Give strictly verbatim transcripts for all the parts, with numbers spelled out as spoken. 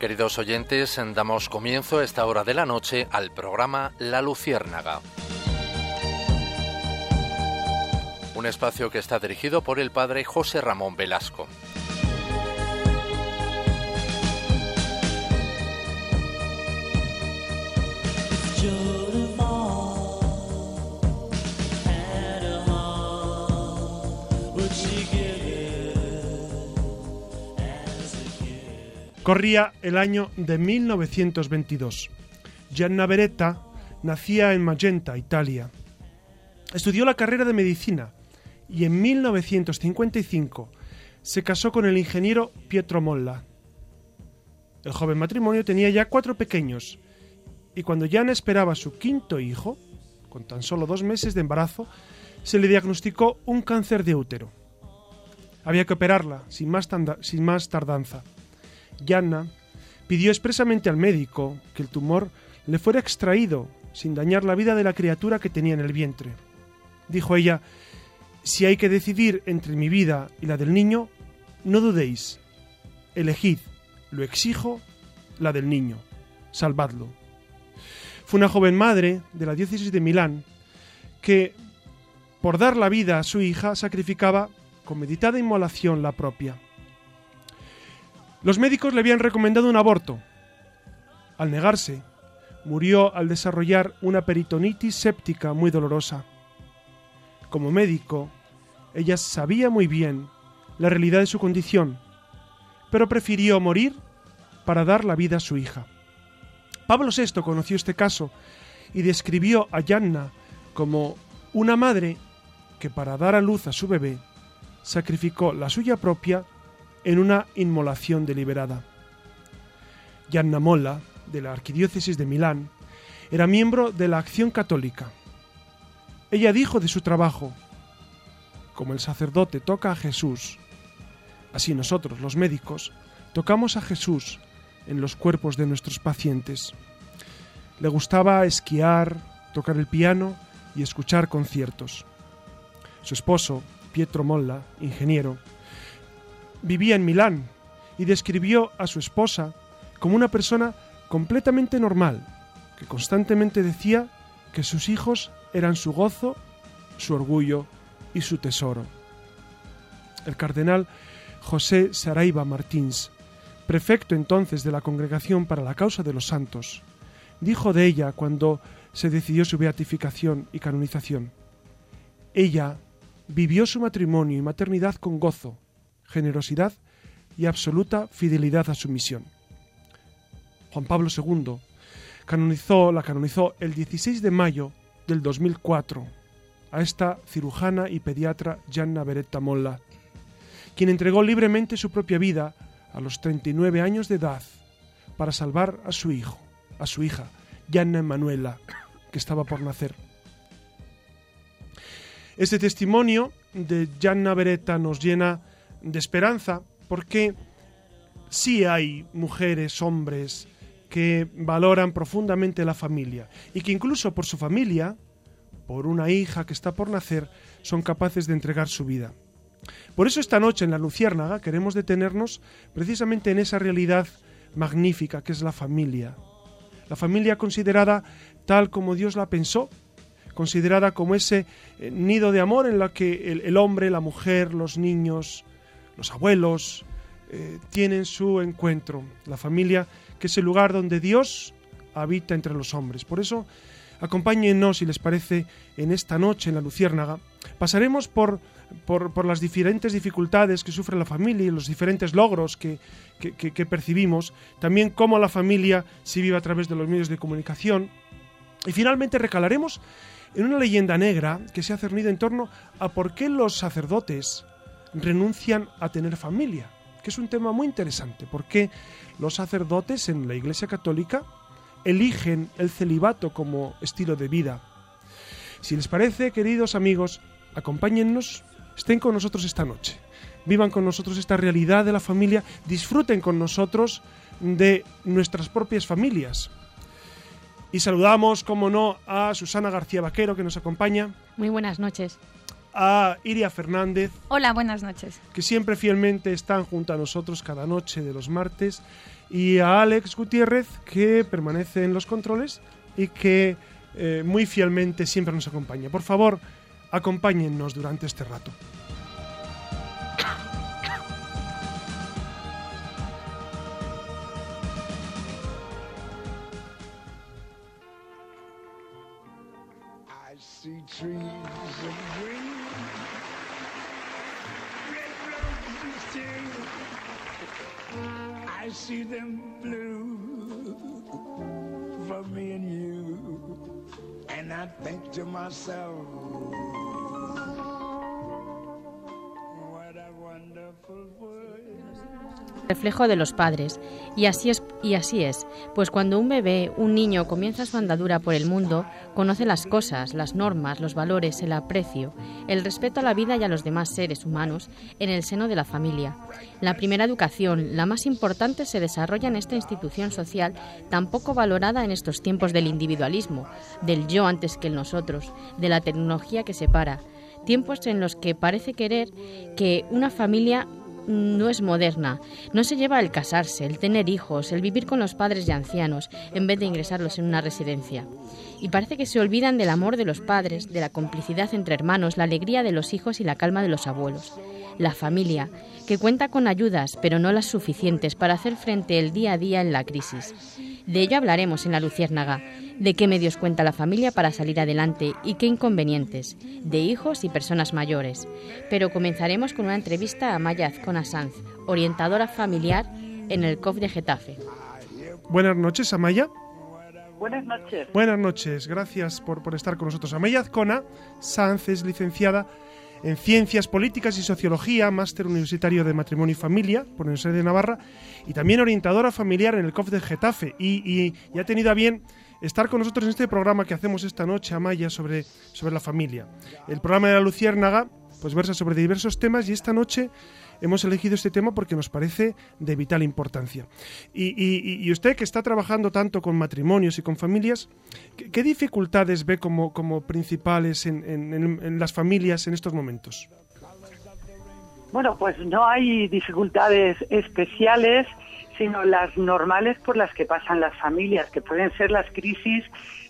Queridos oyentes, damos comienzo a esta hora de la noche al programa La Luciérnaga. Un espacio que está dirigido por el padre José Ramón Velasco. Corría el año de mil novecientos veintidós. Gianna Beretta nacía en Magenta, Italia. Estudió la carrera de medicina y en mil novecientos cincuenta y cinco se casó con el ingeniero Pietro Molla. El joven matrimonio tenía ya cuatro pequeños y cuando Gianna esperaba su quinto hijo, con tan solo dos meses de embarazo, se le diagnosticó un cáncer de útero. Había que operarla sin más, tanda- sin más tardanza. Yanna pidió expresamente al médico que el tumor le fuera extraído sin dañar la vida de la criatura que tenía en el vientre. Dijo ella: «Si hay que decidir entre mi vida y la del niño, no dudéis. Elegid, lo exijo, la del niño. Salvadlo». Fue una joven madre de la diócesis de Milán que, por dar la vida a su hija, sacrificaba con meditada inmolación la propia. Los médicos le habían recomendado un aborto. Al negarse, murió al desarrollar una peritonitis séptica muy dolorosa. Como médico, ella sabía muy bien la realidad de su condición, pero prefirió morir para dar la vida a su hija. Pablo sexto conoció este caso y describió a Yanna como una madre que para dar a luz a su bebé sacrificó la suya propia en una inmolación deliberada. Gianna Molla, de la Arquidiócesis de Milán, era miembro de la Acción Católica. Ella dijo de su trabajo: «Como el sacerdote toca a Jesús, así nosotros, los médicos, tocamos a Jesús en los cuerpos de nuestros pacientes». Le gustaba esquiar, tocar el piano y escuchar conciertos. Su esposo, Pietro Molla, ingeniero, vivía en Milán y describió a su esposa como una persona completamente normal, que constantemente decía que sus hijos eran su gozo, su orgullo y su tesoro. El cardenal José Saraiva Martins, prefecto entonces de la Congregación para la Causa de los Santos, dijo de ella cuando se decidió su beatificación y canonización: «Ella vivió su matrimonio y maternidad con gozo, generosidad y absoluta fidelidad a su misión». Juan Pablo segundo canonizó, la canonizó el dieciséis de mayo del dos mil cuatro a esta cirujana y pediatra Gianna Beretta Molla, quien entregó libremente su propia vida a los treinta y nueve años de edad para salvar a su hijo, a su hija, Gianna Emanuela, que estaba por nacer. Este testimonio de Gianna Beretta nos llena de esperanza, porque sí hay mujeres, hombres que valoran profundamente la familia y que incluso por su familia, por una hija que está por nacer, son capaces de entregar su vida. Por eso esta noche en La Luciérnaga queremos detenernos precisamente en esa realidad magnífica que es la familia. La familia considerada tal como Dios la pensó, considerada como ese nido de amor en la que el, el hombre, la mujer, los niños, los abuelos eh, tienen su encuentro. La familia, que es el lugar donde Dios habita entre los hombres. Por eso, acompáñennos, si les parece, en esta noche en La Luciérnaga. Pasaremos por, por, por las diferentes dificultades que sufre la familia y los diferentes logros que, que, que, que percibimos. También cómo la familia se vive a través de los medios de comunicación. Y finalmente recalaremos en una leyenda negra que se ha cernido en torno a por qué los sacerdotes renuncian a tener familia, que es un tema muy interesante, porque los sacerdotes en la Iglesia Católica eligen el celibato como estilo de vida. Si les parece, queridos amigos, acompáñennos, estén con nosotros esta noche, vivan con nosotros esta realidad de la familia, disfruten con nosotros de nuestras propias familias. Y saludamos, como no, a Susana García Vaquero, que nos acompaña. Muy buenas noches. a Iria Fernández. Hola, buenas noches. Que siempre fielmente están junto a nosotros cada noche de los martes. Y a Alex Gutiérrez, que permanece en los controles y que eh, muy fielmente siempre nos acompaña. Por favor, acompáñennos durante este rato. Reflejo de los padres. Y así es, y así es, pues cuando un bebé, un niño, comienza su andadura por el mundo, conoce las cosas, las normas, los valores, el aprecio, el respeto a la vida y a los demás seres humanos en el seno de la familia. La primera educación, la más importante, se desarrolla en esta institución social tan poco valorada en estos tiempos del individualismo, del yo antes que el nosotros, de la tecnología que separa, tiempos en los que parece querer que una familia no es moderna, no se lleva el casarse, el tener hijos, el vivir con los padres y ancianos, en vez de ingresarlos en una residencia. Y parece que se olvidan del amor de los padres, de la complicidad entre hermanos, la alegría de los hijos y la calma de los abuelos. La familia, que cuenta con ayudas, pero no las suficientes para hacer frente el día a día en la crisis. De ello hablaremos en La Luciérnaga, de qué medios cuenta la familia para salir adelante y qué inconvenientes, de hijos y personas mayores. Pero comenzaremos con una entrevista a Amaya Azcona Sanz, orientadora familiar en el C O F de Getafe. Buenas noches, Amaya. Buenas noches. Buenas noches, gracias por, por estar con nosotros. Amaya Azcona Sanz es licenciada en Ciencias Políticas y Sociología, máster universitario de Matrimonio y Familia por la Universidad de Navarra y también orientadora familiar en el C O F de Getafe. Y, y, y ha tenido a bien estar con nosotros en este programa que hacemos esta noche, Amaya, sobre, sobre la familia. El programa de La Luciérnaga pues versa sobre diversos temas y esta noche hemos elegido este tema porque nos parece de vital importancia. Y, y, y usted, que está trabajando tanto con matrimonios y con familias, ¿qué, qué dificultades ve como, como principales en, en, en las familias en estos momentos? Bueno, pues no hay dificultades especiales, sino las normales por las que pasan las familias, que pueden ser las crisis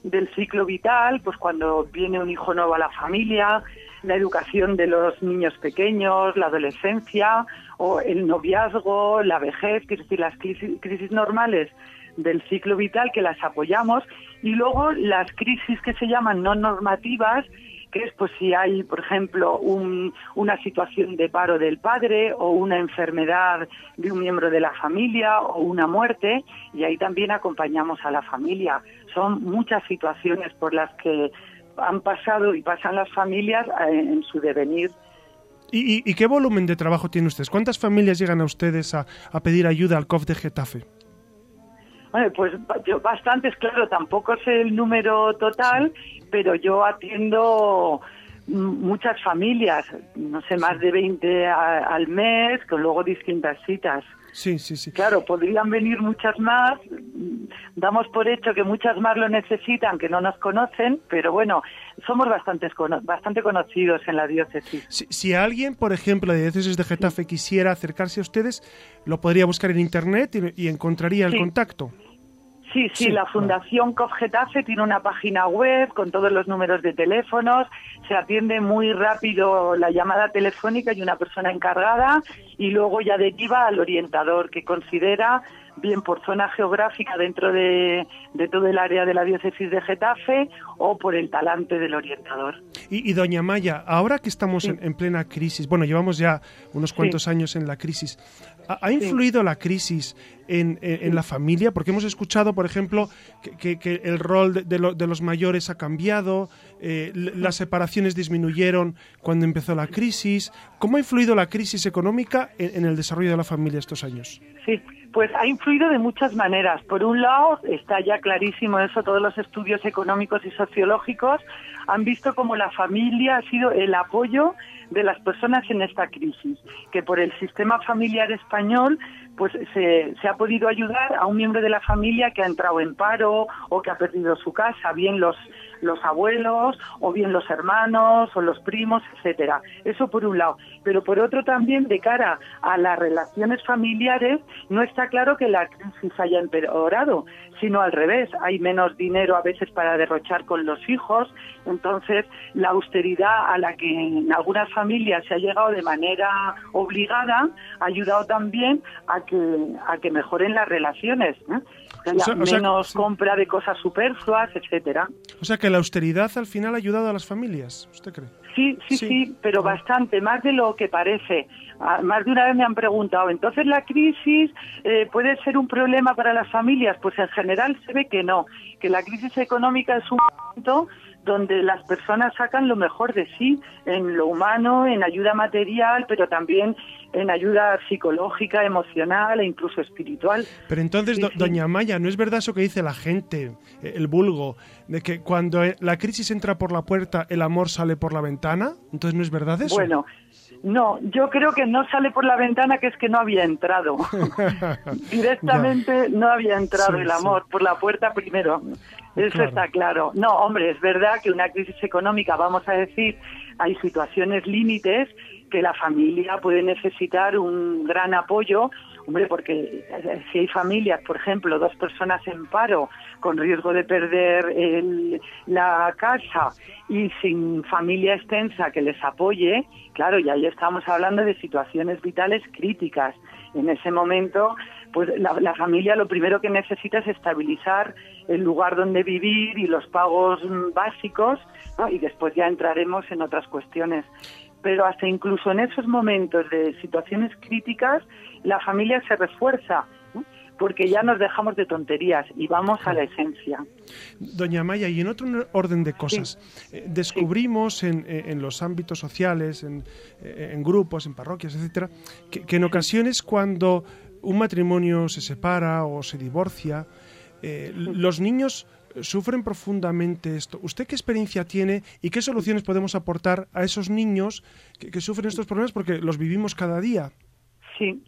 del ciclo vital, pues cuando viene un hijo nuevo a la familia, la educación de los niños pequeños, la adolescencia o el noviazgo, la vejez, quiero decir, las crisis, crisis normales del ciclo vital, que las apoyamos, y luego las crisis que se llaman no normativas, que es pues si hay, por ejemplo, un, una situación de paro del padre o una enfermedad de un miembro de la familia o una muerte, y ahí también acompañamos a la familia. Son muchas situaciones por las que han pasado y pasan las familias en su devenir. ¿Y, y, y qué volumen de trabajo tienen ustedes? ¿Cuántas familias llegan a ustedes a, a pedir ayuda al C O F de Getafe? Bueno, pues yo bastantes, claro, tampoco sé el número total, pero yo atiendo muchas familias, no sé, más de veinte a, al mes, con luego distintas citas. Sí, sí, sí. Claro, podrían venir muchas más, damos por hecho que muchas más lo necesitan, que no nos conocen, pero bueno, somos bastantes, bastante conocidos en la diócesis. Si, si alguien, por ejemplo, de la diócesis de Getafe quisiera acercarse a ustedes, lo podría buscar en internet y, y encontraría el sí. contacto. Sí, sí, sí, la Fundación C O F Getafe tiene una página web con todos los números de teléfonos, se atiende muy rápido la llamada telefónica y una persona encargada, y luego ya deriva al orientador que considera, bien por zona geográfica dentro de, de todo el área de la diócesis de Getafe o por el talante del orientador. Y, y doña Amaya, ahora que estamos sí. en, en plena crisis, bueno, llevamos ya unos cuantos sí. años en la crisis, ¿ha, ha influido sí. la crisis en, en, en la familia? Porque hemos escuchado, por ejemplo, que, que, que el rol de, de, lo, de los mayores ha cambiado, eh, las separaciones disminuyeron cuando empezó la crisis. ¿Cómo ha influido la crisis económica en, en el desarrollo de la familia estos años? Sí, pues ha influido de muchas maneras. Por un lado, está ya clarísimo eso, todos los estudios económicos y sociológicos han visto cómo la familia ha sido el apoyo de las personas en esta crisis, que por el sistema familiar español pues se, se ha podido ayudar a un miembro de la familia que ha entrado en paro o que ha perdido su casa, bien los, los abuelos o bien los hermanos o los primos, etcétera. Eso por un lado. Pero por otro también, de cara a las relaciones familiares, no está claro que la crisis haya empeorado, sino al revés. Hay menos dinero a veces para derrochar con los hijos, entonces la austeridad a la que en algunas familias se ha llegado de manera obligada ha ayudado también a que, a que mejoren las relaciones, ¿eh? Que haya o sea, menos o sea, compra de cosas superfluas, etcétera. O sea que la austeridad al final ha ayudado a las familias, ¿usted cree? Sí, sí, sí, sí, pero bastante, más de lo que parece. Más de una vez me han preguntado, ¿entonces la crisis eh, puede ser un problema para las familias? Pues en general se ve que no, que la crisis económica es un momento donde las personas sacan lo mejor de sí, en lo humano, en ayuda material, pero también en ayuda psicológica, emocional e incluso espiritual. Pero entonces, sí, do- sí. doña Amaya, ¿no es verdad eso que dice la gente, el vulgo, de que cuando la crisis entra por la puerta, el amor sale por la ventana? ¿Entonces no es verdad eso? Bueno, no, yo creo que no sale por la ventana, que es que no había entrado. Directamente ya. no había entrado sí, el amor, sí. por la puerta primero. Eso claro. está claro. No, hombre, es verdad que una crisis económica, vamos a decir, hay situaciones límites que la familia puede necesitar un gran apoyo, hombre, porque si hay familias, por ejemplo, dos personas en paro con riesgo de perder el, la casa y sin familia extensa que les apoye, claro, y ahí estamos hablando de situaciones vitales críticas. En ese momento, pues la, la familia lo primero que necesita es estabilizar el lugar donde vivir y los pagos básicos, ¿no? Y después ya entraremos en otras cuestiones. Pero hasta incluso en esos momentos de situaciones críticas, la familia se refuerza, ¿no? Porque ya nos dejamos de tonterías y vamos a la esencia. Doña Amaya, y en otro orden de cosas, sí. eh, descubrimos sí. en, en los ámbitos sociales, en, en grupos, en parroquias, etcétera, que, que en ocasiones cuando un matrimonio se separa o se divorcia, eh, sí. los niños sufren profundamente esto. ¿Usted qué experiencia tiene y qué soluciones podemos aportar a esos niños que, que sufren estos problemas? Porque los vivimos cada día. Sí,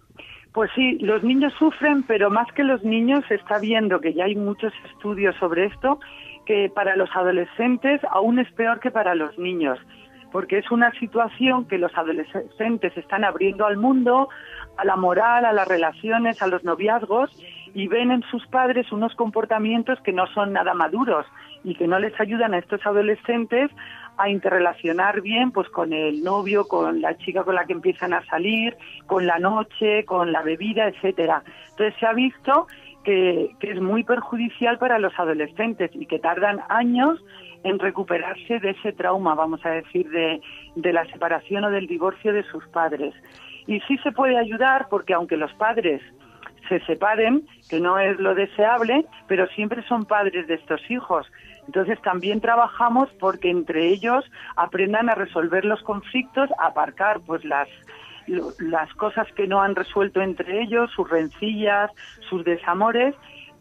pues sí, los niños sufren, pero más que los niños se está viendo, que ya hay muchos estudios sobre esto, que para los adolescentes aún es peor que para los niños, porque es una situación que los adolescentes están abriendo al mundo, a la moral, a las relaciones, a los noviazgos, y ven en sus padres unos comportamientos que no son nada maduros y que no les ayudan a estos adolescentes a interrelacionar bien, pues con el novio, con la chica con la que empiezan a salir, con la noche, con la bebida, etcétera. Entonces se ha visto que, que es muy perjudicial para los adolescentes y que tardan años en recuperarse de ese trauma, vamos a decir, de, de la separación o del divorcio de sus padres. Y sí se puede ayudar, porque aunque los padres se separen, que no es lo deseable, pero siempre son padres de estos hijos. Entonces también trabajamos porque entre ellos aprendan a resolver los conflictos, a aparcar pues las, las cosas que no han resuelto entre ellos, sus rencillas, sus desamores,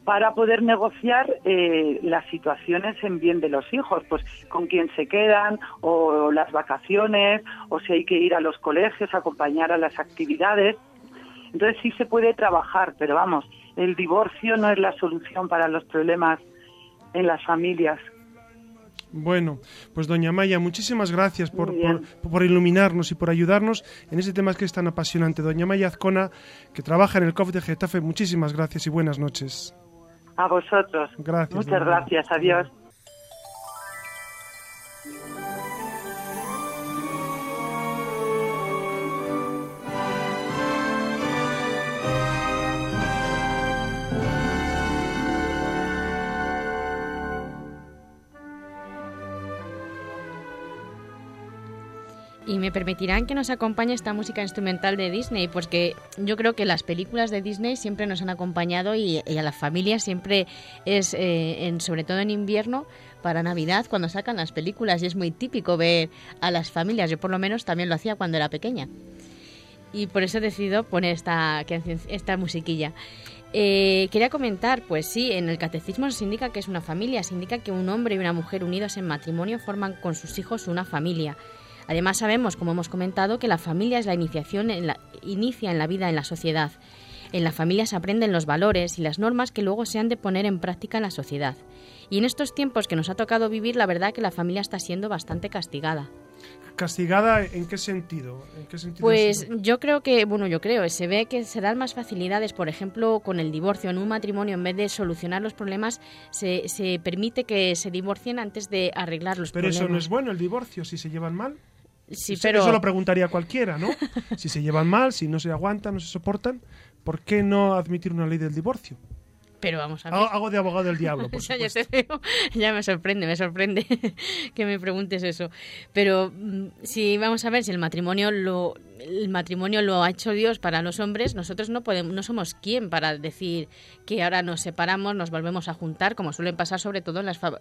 para poder negociar eh, las situaciones en bien de los hijos, pues con quién se quedan, o las vacaciones, o si hay que ir a los colegios, acompañar a las actividades. Entonces sí se puede trabajar, pero vamos, el divorcio no es la solución para los problemas en las familias. Bueno, pues doña Amaya, muchísimas gracias por, por, por iluminarnos y por ayudarnos en ese tema que es tan apasionante. Doña Amaya Azcona, que trabaja en el C O F de Getafe, muchísimas gracias y buenas noches. A vosotros. Gracias. Muchas gracias. Adiós. Y me permitirán que nos acompañe esta música instrumental de Disney, pues que yo creo que las películas de Disney siempre nos han acompañado y, y a las familias siempre es, eh, en, sobre todo en invierno, para Navidad, cuando sacan las películas, y es muy típico ver a las familias. Yo por lo menos también lo hacía cuando era pequeña. Y por eso he decidido poner esta, esta musiquilla. Eh, quería comentar, pues sí, en el Catecismo se indica que es una familia, se indica que un hombre y una mujer unidos en matrimonio forman con sus hijos una familia. Además sabemos, como hemos comentado, que la familia es la iniciación en la, inicia en la vida en la sociedad. En la familia se aprenden los valores y las normas que luego se han de poner en práctica en la sociedad. Y en estos tiempos que nos ha tocado vivir, la verdad que la familia está siendo bastante castigada. ¿Castigada en qué sentido? ¿En qué sentido pues es? yo creo que, bueno, yo creo, se ve que se dan más facilidades, por ejemplo, con el divorcio. En un matrimonio, en vez de solucionar los problemas, se, se permite que se divorcien antes de arreglar los Pero problemas. Pero eso no es bueno, el divorcio, si se llevan mal. Sí, pero... Eso lo preguntaría cualquiera, ¿no? Si se llevan mal, si no se aguantan, no se soportan, ¿por qué no admitir una ley del divorcio? Pero vamos a ver. Hago de abogado del diablo, por supuesto. Ya, te veo. ya me sorprende, me sorprende que me preguntes eso. Pero si vamos a ver, si el matrimonio lo, el matrimonio lo ha hecho Dios para los hombres, nosotros no podemos, no somos quién para decir que ahora nos separamos, nos volvemos a juntar, como suelen pasar sobre todo en las... Fav-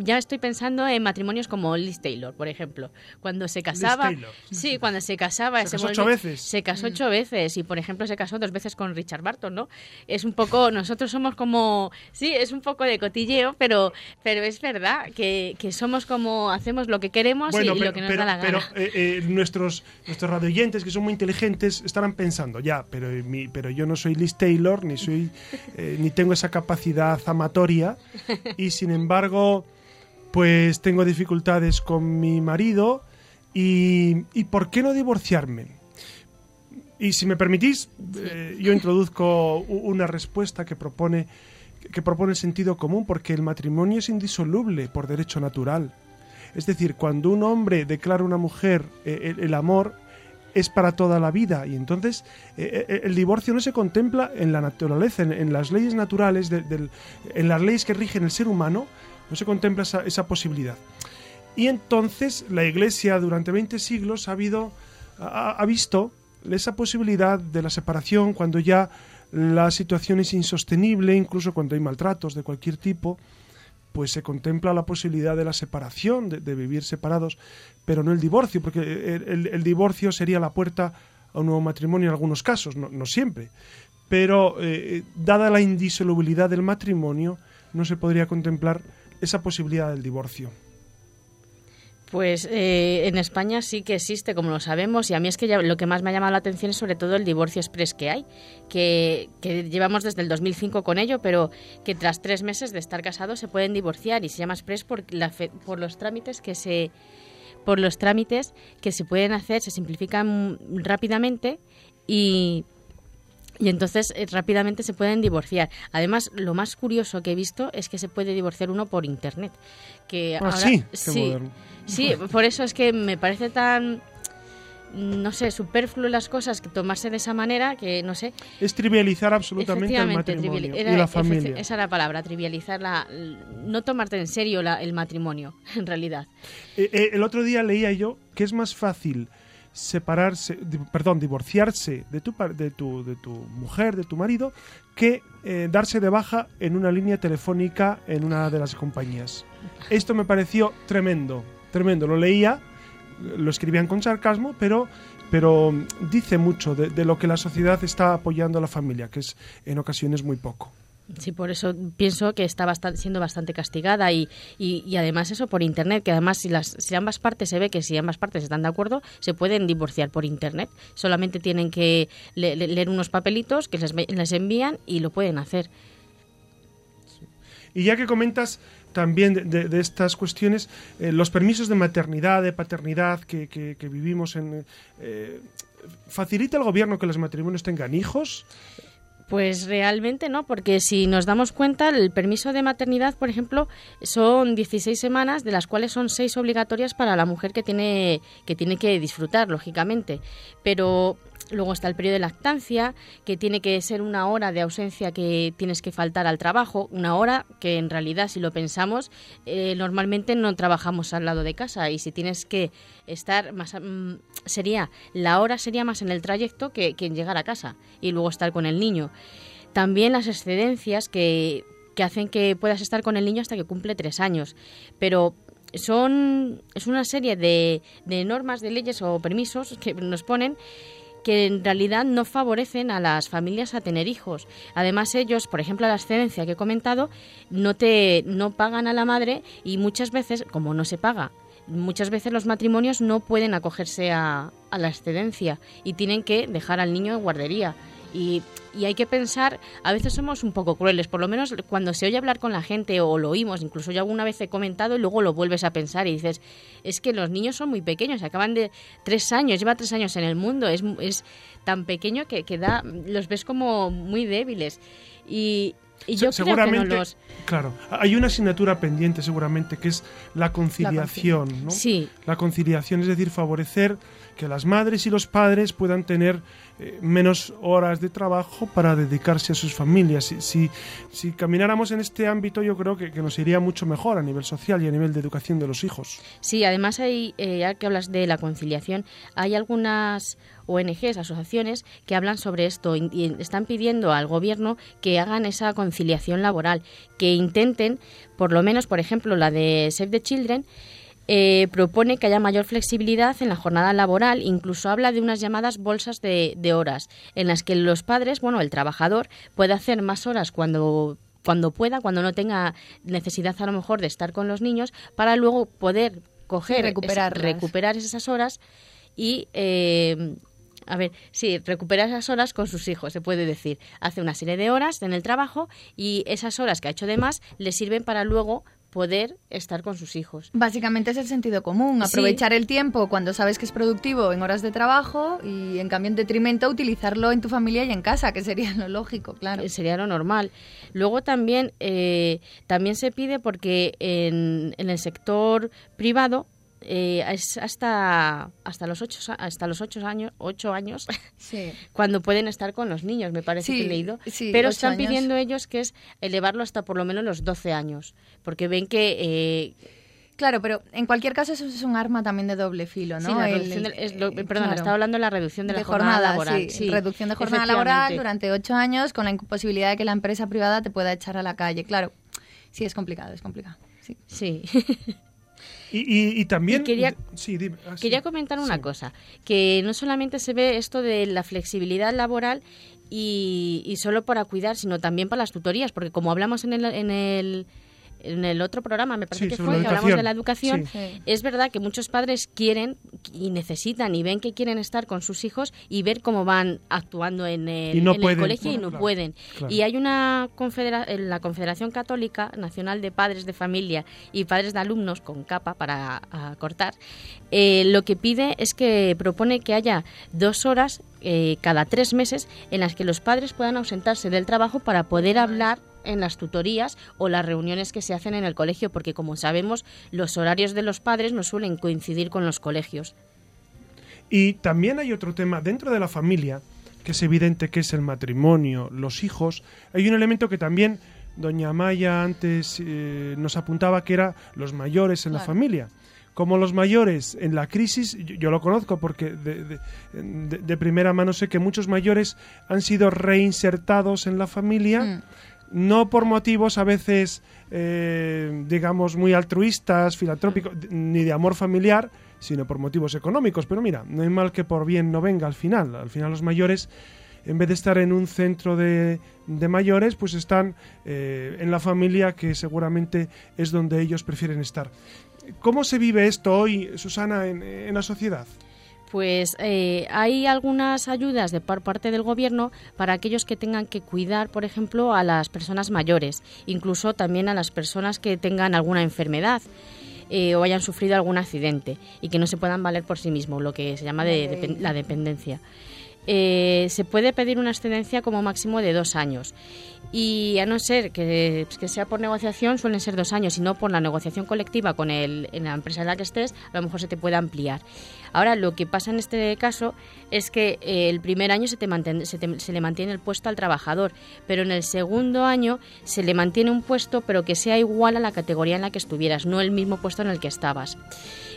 ya estoy pensando en matrimonios como Liz Taylor, por ejemplo. Cuando se casaba... Sí, cuando se casaba... Se, se casó volvió, ocho veces. Se casó ocho veces y, por ejemplo, se casó dos veces con Richard Burton, ¿no? Es un poco... Nosotros somos Somos como, sí, es un poco de cotilleo, pero pero es verdad que, que somos como, hacemos lo que queremos bueno, y, pero, y lo que nos pero, da la gana. Pero eh, eh, nuestros nuestros radioyentes, que son muy inteligentes, estarán pensando, ya, pero mi, pero yo no soy Liz Taylor, ni soy eh, ni tengo esa capacidad amatoria, y sin embargo, pues tengo dificultades con mi marido, y, y ¿por qué no divorciarme? Y si me permitís, sí. eh, yo introduzco una respuesta que propone, que propone el sentido común, porque el matrimonio es indisoluble por derecho natural. Es decir, cuando un hombre declara a una mujer eh, el, el amor, es para toda la vida. Y entonces eh, el divorcio no se contempla en la naturaleza, en, en las leyes naturales, de, del, en las leyes que rigen el ser humano, no se contempla esa, esa posibilidad. Y entonces la Iglesia durante veinte siglos ha, habido, ha, ha visto... esa posibilidad de la separación cuando ya la situación es insostenible, incluso cuando hay maltratos de cualquier tipo, pues se contempla la posibilidad de la separación, de, de vivir separados, pero no el divorcio, porque el, el, el divorcio sería la puerta a un nuevo matrimonio en algunos casos, no, no siempre. Pero eh, dada la indisolubilidad del matrimonio, no se podría contemplar esa posibilidad del divorcio. Pues eh, en España sí que existe, como lo sabemos, y a mí es que ya, lo que más me ha llamado la atención es sobre todo el divorcio exprés que hay, que, que llevamos desde el dos mil cinco con ello, pero que tras tres meses de estar casados se pueden divorciar y se llama exprés por, la fe, por los trámites que se, por los trámites que se pueden hacer, se simplifican rápidamente y... Y entonces eh, rápidamente se pueden divorciar. Además, lo más curioso que he visto es que se puede divorciar uno por internet. Que ah, ahora, sí, sí, sí, por eso es que me parece tan, no sé, superfluo las cosas que tomarse de esa manera, que no sé. Es trivializar absolutamente el matrimonio era, y la familia. Esa era la palabra, trivializar, la, no tomarte en serio la, el matrimonio, en realidad. Eh, eh, el otro día leía yo que es más fácil... separarse, perdón, divorciarse de tu, de tu, de tu mujer, de tu marido, que eh, darse de baja en una línea telefónica en una de las compañías. Esto me pareció tremendo, tremendo. Lo leía, lo escribían con sarcasmo, pero, pero dice mucho de, de lo que la sociedad está apoyando a la familia, que es en ocasiones muy poco. Sí, por eso pienso que está bastante, siendo bastante castigada y, y, y además eso por internet, que además si, las, si ambas partes se ve que si ambas partes están de acuerdo, se pueden divorciar por internet. Solamente tienen que le, le, leer unos papelitos que les, les envían y lo pueden hacer. Sí. Y ya que comentas también de, de, de estas cuestiones, eh, los permisos de maternidad, de paternidad que, que, que vivimos en... Eh, ¿facilita el gobierno que los matrimonios tengan hijos? Pues realmente no, porque si nos damos cuenta, el permiso de maternidad, por ejemplo, son dieciséis semanas, de las cuales son seis obligatorias para la mujer que tiene que, tiene que disfrutar, lógicamente. Pero luego está el periodo de lactancia, que tiene que ser una hora de ausencia que tienes que faltar al trabajo, una hora que en realidad, si lo pensamos, eh, normalmente no trabajamos al lado de casa y si tienes que estar más... Mmm, sería la hora sería más en el trayecto que, que en llegar a casa y luego estar con el niño. También las excedencias que, que hacen que puedas estar con el niño hasta que cumple tres años. Pero son es una serie de, de normas, de leyes o permisos que nos ponen que en realidad no favorecen a las familias a tener hijos. Además ellos, por ejemplo, la excedencia que he comentado, no te no pagan a la madre y muchas veces, como no se paga, muchas veces los matrimonios no pueden acogerse a, a la excedencia y tienen que dejar al niño en guardería. Y, y hay que pensar, a veces somos un poco crueles, por lo menos cuando se oye hablar con la gente o lo oímos, incluso yo alguna vez he comentado y luego lo vuelves a pensar y dices, es que los niños son muy pequeños, acaban de tres años, lleva tres años en el mundo, es, es tan pequeño que, que da, los ves como muy débiles y, y yo Se, creo seguramente, que no los... Claro, hay una asignatura pendiente seguramente que es la conciliación, la conciliación. ¿no? Sí. La conciliación, es decir, favorecer que las madres y los padres puedan tener eh, menos horas de trabajo para dedicarse a sus familias. Si, si, si camináramos en este ámbito, yo creo que, que nos iría mucho mejor a nivel social y a nivel de educación de los hijos. Sí, además hay, eh, ya que hablas de la conciliación, hay algunas O N Ges, asociaciones, que hablan sobre esto y están pidiendo al gobierno que hagan esa conciliación laboral, que intenten, por lo menos, por ejemplo, la de Save the Children, Eh, propone que haya mayor flexibilidad en la jornada laboral, incluso habla de unas llamadas bolsas de, de horas, en las que los padres, bueno, el trabajador, puede hacer más horas cuando, cuando pueda, cuando no tenga necesidad a lo mejor de estar con los niños, para luego poder coger, recuperar, es, recuperar esas horas y... Eh, A ver, sí, recupera esas horas con sus hijos, se puede decir. Hace una serie de horas en el trabajo y esas horas que ha hecho de más le sirven para luego poder estar con sus hijos. Básicamente es el sentido común, aprovechar sí. el tiempo cuando sabes que es productivo en horas de trabajo y en cambio en detrimento utilizarlo en tu familia y en casa, que sería lo lógico, claro. Sería lo normal. Luego también, eh, también se pide porque en, en el sector privado, Eh, es hasta hasta los ocho hasta los ocho años ocho años sí. cuando pueden estar con los niños, me parece sí, que he leído, sí, pero están años. pidiendo ellos que es elevarlo hasta por lo menos los doce años, porque ven que eh, claro, pero en cualquier caso eso es un arma también de doble filo, ¿no? Sí, la reducción de, es lo, perdón, claro. estaba hablando de la reducción de, de la jornada, jornada laboral. Sí, sí, reducción de jornada laboral durante ocho años con la imposibilidad de que la empresa privada te pueda echar a la calle, claro. Sí, es complicado, es complicado. Sí. Sí. Y, y, y también y quería, sí, dime, ah, sí, quería comentar una sí. cosa, que no solamente se ve esto de la flexibilidad laboral y, y solo para cuidar, sino también para las tutorías, porque como hablamos en el, en el, en el otro programa, me parece sí, que fue, que hablamos de la educación, sí. es verdad que muchos padres quieren y necesitan y ven que quieren estar con sus hijos y ver cómo van actuando en el, no en pueden, el colegio bueno, y no claro, pueden. Claro. Y hay una confedera- la Confederación Católica Nacional de Padres de Familia y Padres de Alumnos, con capa para cortar, eh, lo que pide es que propone que haya dos horas eh, cada tres meses en las que los padres puedan ausentarse del trabajo para poder hablar en las tutorías o las reuniones que se hacen en el colegio, porque como sabemos los horarios de los padres no suelen coincidir con los colegios. Y también hay otro tema dentro de la familia que es evidente, que es el matrimonio, los hijos. Hay un elemento que también doña Amaya antes eh, nos apuntaba, que era los mayores en claro. la familia. Como los mayores en la crisis, yo, yo lo conozco porque de, de, de, de primera mano sé que muchos mayores han sido reinsertados en la familia mm. no por motivos a veces, eh, digamos, muy altruistas, filantrópicos, ni de amor familiar, sino por motivos económicos. Pero mira, no hay mal que por bien no venga al final. Al final los mayores, en vez de estar en un centro de, de mayores, pues están eh, en la familia, que seguramente es donde ellos prefieren estar. ¿Cómo se vive esto hoy, Susana, en, en la sociedad? Pues eh, hay algunas ayudas de por parte del gobierno para aquellos que tengan que cuidar, por ejemplo, a las personas mayores, incluso también a las personas que tengan alguna enfermedad eh, o hayan sufrido algún accidente y que no se puedan valer por sí mismos, lo que se llama de, de, la dependencia. Eh, se puede pedir una excedencia como máximo de dos años y a no ser que, que sea por negociación, suelen ser dos años, y no por la negociación colectiva con el, en la empresa en la que estés, a lo mejor se te puede ampliar. Ahora, lo que pasa en este caso es que eh, el primer año se, te manten, se, te, se le mantiene el puesto al trabajador, pero en el segundo año se le mantiene un puesto, pero que sea igual a la categoría en la que estuvieras, no el mismo puesto en el que estabas.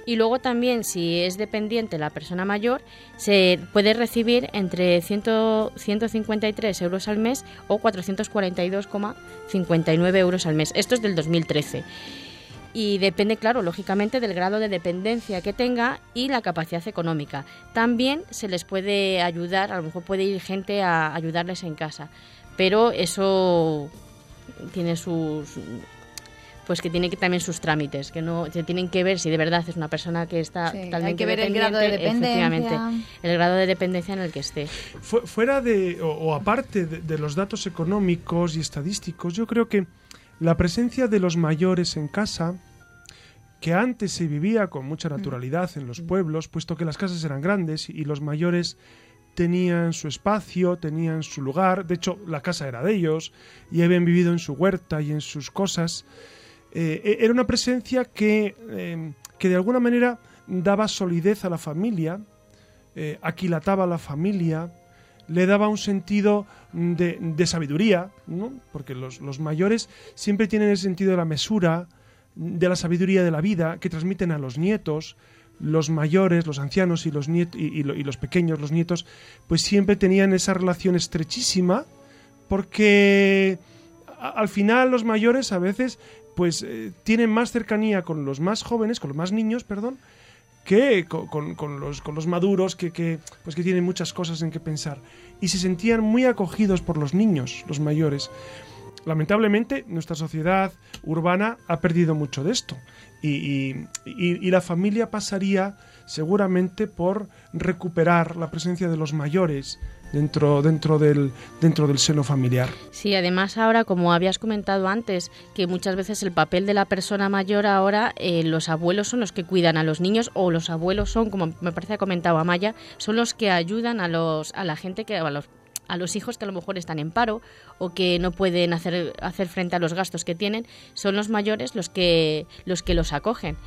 Y luego también, si es dependiente la persona mayor, se puede recibir entre ciento cincuenta y tres euros al mes o cuatrocientos cuarenta y dos coma cincuenta y nueve euros al mes. Esto es del dos mil trece. Y depende, claro, lógicamente del grado de dependencia que tenga y la capacidad económica. También se les puede ayudar, a lo mejor puede ir gente a ayudarles en casa, pero eso tiene sus... pues que tiene que también sus trámites, que no se tienen que ver si de verdad es una persona que está sí, totalmente hay que ver el grado de dependencia, efectivamente, el grado de dependencia en el que esté. Fu- fuera de o, o aparte de, de los datos económicos y estadísticos, yo creo que la presencia de los mayores en casa, que antes se vivía con mucha naturalidad en los pueblos, puesto que las casas eran grandes y los mayores tenían su espacio, tenían su lugar, de hecho la casa era de ellos y habían vivido en su huerta y en sus cosas, eh, era una presencia que, eh, que de alguna manera daba solidez a la familia, eh, aquilataba a la familia, le daba un sentido de, de sabiduría, ¿no? Porque los, los mayores siempre tienen el sentido de la mesura, de la sabiduría de la vida que transmiten a los nietos. Los mayores, los ancianos y los, niet- y, y, y los pequeños, los nietos, pues siempre tenían esa relación estrechísima, porque a, al final los mayores a veces pues eh, tienen más cercanía con los más jóvenes, con los más niños, perdón, que con, con, con, los, con los maduros que, que, pues que tienen muchas cosas en que pensar. Y se sentían muy acogidos por los niños, los mayores. Lamentablemente, nuestra sociedad urbana ha perdido mucho de esto y, y, y, y la familia pasaría seguramente por recuperar la presencia de los mayores dentro, dentro, del, dentro del seno familiar. Sí, además ahora, como habías comentado antes, que muchas veces el papel de la persona mayor ahora, eh, los abuelos son los que cuidan a los niños, o los abuelos son, como me parece que ha comentado Amaya, son los que ayudan a, los, a la gente que... A los, a los hijos que a lo mejor están en paro o que no pueden hacer, hacer frente a los gastos que tienen, son los mayores los que los, que los acogen.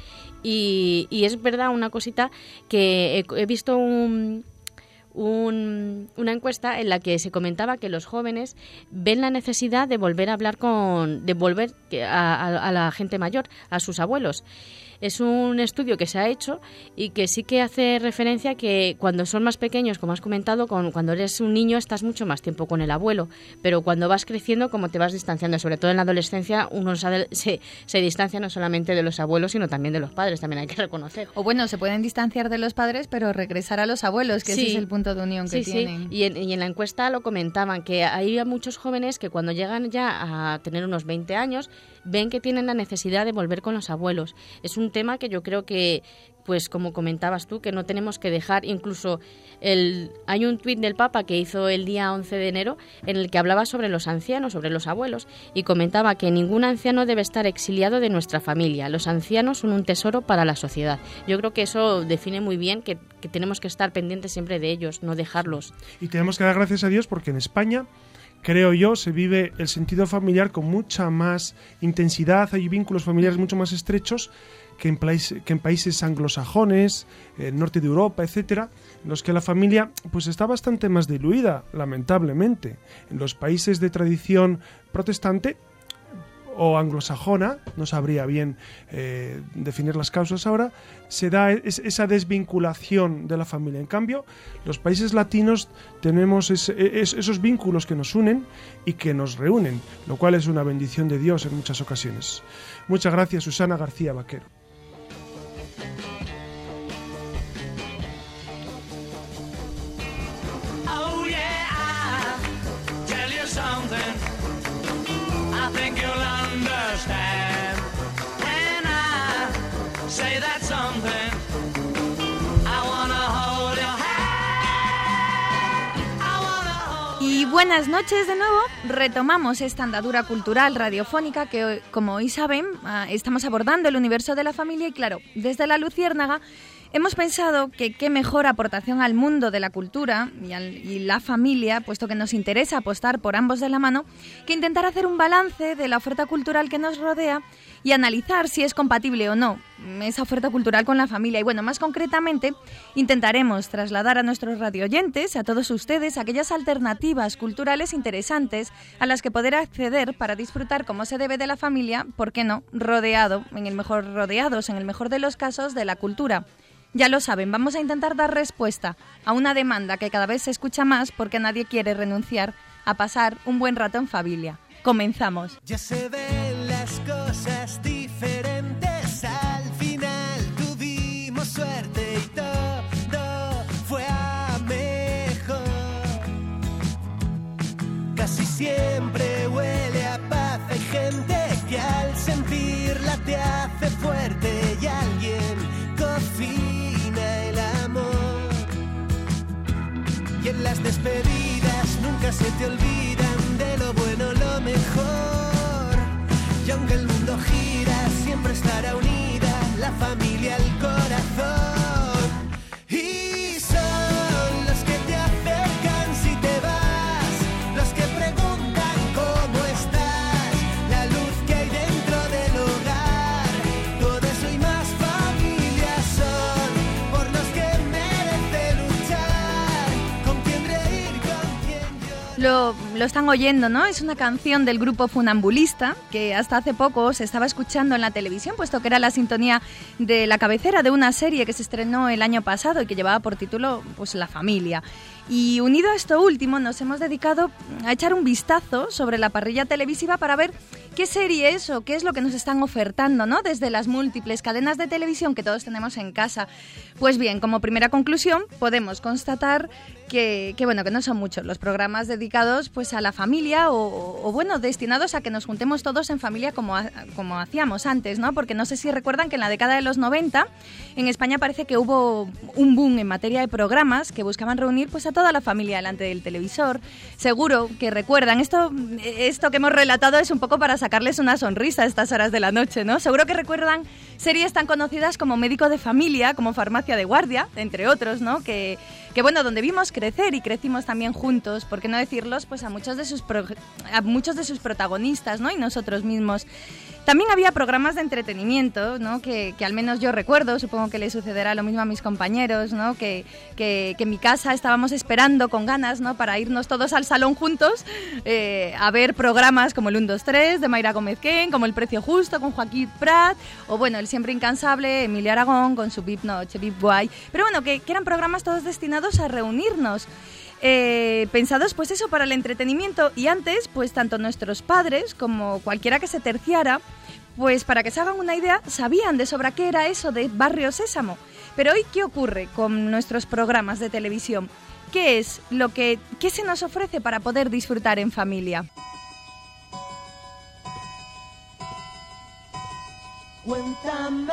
Y, y es verdad una cosita que he, he visto un, un, una encuesta en la que se comentaba que los jóvenes ven la necesidad de volver a hablar con, de volver a, a, a la gente mayor, a sus abuelos. Es un estudio que se ha hecho y que sí que hace referencia que cuando son más pequeños, como has comentado, con, cuando eres un niño estás mucho más tiempo con el abuelo, pero cuando vas creciendo, como te vas distanciando, sobre todo en la adolescencia, uno se, se, se distancia no solamente de los abuelos, sino también de los padres, también hay que reconocer. O bueno, se pueden distanciar de los padres, pero regresar a los abuelos, que sí, ese es el punto de unión que sí, tienen. Sí. Y, en, y en la encuesta lo comentaban, que hay muchos jóvenes que cuando llegan ya a tener unos veinte años, ven que tienen la necesidad de volver con los abuelos. Es un tema que yo creo que, pues como comentabas tú, que no tenemos que dejar. Incluso el, hay un tuit del Papa que hizo el día once de enero en el que hablaba sobre los ancianos, sobre los abuelos, y comentaba que ningún anciano debe estar exiliado de nuestra familia. Los ancianos son un tesoro para la sociedad. Yo creo que eso define muy bien que, que tenemos que estar pendientes siempre de ellos, no dejarlos. Y tenemos que dar gracias a Dios porque en España, creo yo, se vive el sentido familiar con mucha más intensidad, hay vínculos familiares mucho más estrechos que en, pla- que en países anglosajones, el norte de Europa, etcétera, en los que la familia pues está bastante más diluida, lamentablemente. En los países de tradición protestante o anglosajona, no sabría bien eh, definir las causas ahora, se da es- esa desvinculación de la familia. En cambio, los países latinos tenemos es, es, esos vínculos que nos unen y que nos reúnen, lo cual es una bendición de Dios en muchas ocasiones. Muchas gracias, Susana García Vaquero. Buenas noches de nuevo, retomamos esta andadura cultural radiofónica que hoy, como hoy saben, estamos abordando el universo de la familia y claro, desde La Luciérnaga hemos pensado que qué mejor aportación al mundo de la cultura y, al, y la familia, puesto que nos interesa apostar por ambos de la mano, que intentar hacer un balance de la oferta cultural que nos rodea y analizar si es compatible o no esa oferta cultural con la familia. Y bueno, más concretamente, intentaremos trasladar a nuestros radioyentes, a todos ustedes, aquellas alternativas culturales interesantes a las que poder acceder para disfrutar como se debe de la familia, ¿por qué no?, rodeado, en el mejor rodeados, en el mejor de los casos, de la cultura. Ya lo saben, vamos a intentar dar respuesta a una demanda que cada vez se escucha más porque nadie quiere renunciar a pasar un buen rato en familia. Comenzamos. Ya se ven las cosas diferentes. Al final tuvimos suerte y todo fue a mejor. Casi siempre huele a paz. Hay gente que al sentir las despedidas nunca se te olvidan de lo bueno, lo mejor. Y aunque el mundo gira, siempre estará unida la familia al corazón. Lo, lo están oyendo, ¿no? Es una canción del grupo Funambulista que hasta hace poco se estaba escuchando en la televisión, puesto que era la sintonía de la cabecera de una serie que se estrenó el año pasado y que llevaba por título pues, La Familia. Y unido a esto último nos hemos dedicado a echar un vistazo sobre la parrilla televisiva para ver qué serie es o qué es lo que nos están ofertando, ¿no? Desde las múltiples cadenas de televisión que todos tenemos en casa. Pues bien, como primera conclusión podemos constatar que, que bueno, que no son muchos los programas dedicados pues a la familia o, o bueno, destinados a que nos juntemos todos en familia como, ha, como hacíamos antes, ¿no? Porque no sé si recuerdan que en la década de los noventa en España parece que hubo un boom en materia de programas que buscaban reunir pues a toda la familia delante del televisor. Seguro que recuerdan, esto, esto que hemos relatado es un poco para sacarles una sonrisa a estas horas de la noche, ¿no? Seguro que recuerdan series tan conocidas como Médico de Familia, como Farmacia de Guardia, entre otros, ¿no? Que, que bueno, donde vimos crecer y crecimos también juntos, por qué no decirlos, pues a muchos de sus pro, a muchos de sus protagonistas, ¿no? Y nosotros mismos. También había programas de entretenimiento, ¿no? Que, que al menos yo recuerdo, supongo que le sucederá lo mismo a mis compañeros, ¿no? Que, que, que en mi casa estábamos esperando con ganas, ¿no? Para irnos todos al salón juntos eh, a ver programas como el uno, dos, tres de Mayra Gómezquén, como El Precio Justo con Joaquín Prat, o bueno, el siempre incansable Emilio Aragón con su Vip Noche, Vip Guay. Pero bueno, que, que eran programas todos destinados a reunirnos. Eh, pensados pues eso para el entretenimiento, y antes pues tanto nuestros padres como cualquiera que se terciara pues para que se hagan una idea sabían de sobra qué era eso de Barrio Sésamo. Pero hoy, ¿qué ocurre con nuestros programas de televisión? ¿Qué es lo que qué se nos ofrece para poder disfrutar en familia? Cuéntame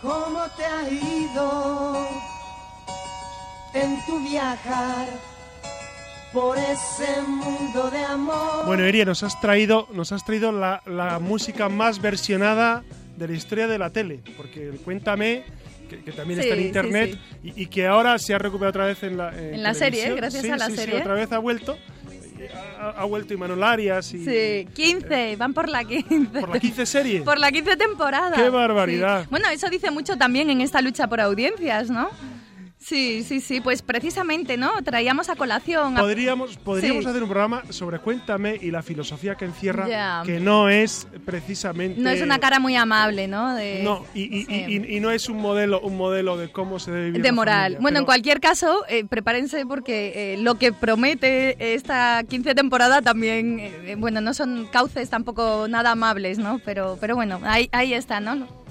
cómo te ha ido en tu viajar por ese mundo de amor. Bueno, Iria, nos has traído, nos has traído la, la música más versionada de la historia de la tele, porque Cuéntame, que, que también sí, está en internet, sí, sí. Y, y que ahora se ha recuperado otra vez en la eh, en la serie, ¿eh? Gracias sí, a la sí, serie. Sí, otra vez ha vuelto. Ha, ha vuelto Imanol Arias y... Sí, quince, eh, van por la quince. ¿Por la quince serie? Por la quince temporada. ¡Qué barbaridad! Sí. Bueno, eso dice mucho también en esta lucha por audiencias, ¿no? Sí, sí, sí, pues precisamente, ¿no? Traíamos a colación... A... Podríamos, podríamos sí. hacer un programa sobre Cuéntame y la filosofía que encierra, yeah. que no es precisamente... No es una cara muy amable, ¿no? De... No, y, y, sí. y, y, y no es un modelo un modelo de cómo se debe vivir. De moral. Familia, bueno, pero... en cualquier caso, eh, prepárense porque eh, lo que promete esta quince temporada también, eh, bueno, no son cauces tampoco nada amables, ¿no? Pero, pero bueno, ahí, ahí está, ¿no?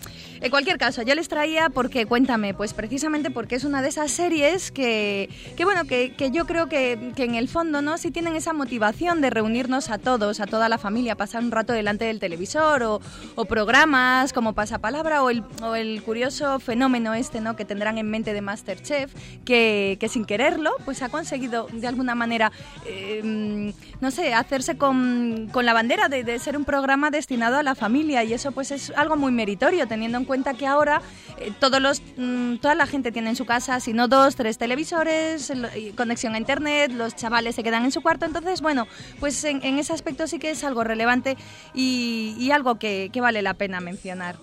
En cualquier caso, yo les traía porque, Cuéntame, pues precisamente porque es una de esas series que, que bueno, que, que yo creo que, que en el fondo, ¿no? Sí tienen esa motivación de reunirnos a todos, a toda la familia, pasar un rato delante del televisor o, o programas como Pasapalabra o el, o el curioso fenómeno este, ¿no? Que tendrán en mente de MasterChef, que, que sin quererlo, pues ha conseguido de alguna manera, eh, no sé, hacerse con, con la bandera de, de ser un programa destinado a la familia, y eso pues es algo muy meritorio, teniendo en cuenta cuenta que ahora eh, todos los mmm, toda la gente tiene en su casa, si no dos, tres televisores, lo, conexión a internet, los chavales se quedan en su cuarto, entonces bueno, pues en, en ese aspecto sí que es algo relevante y, y algo que, que vale la pena mencionar.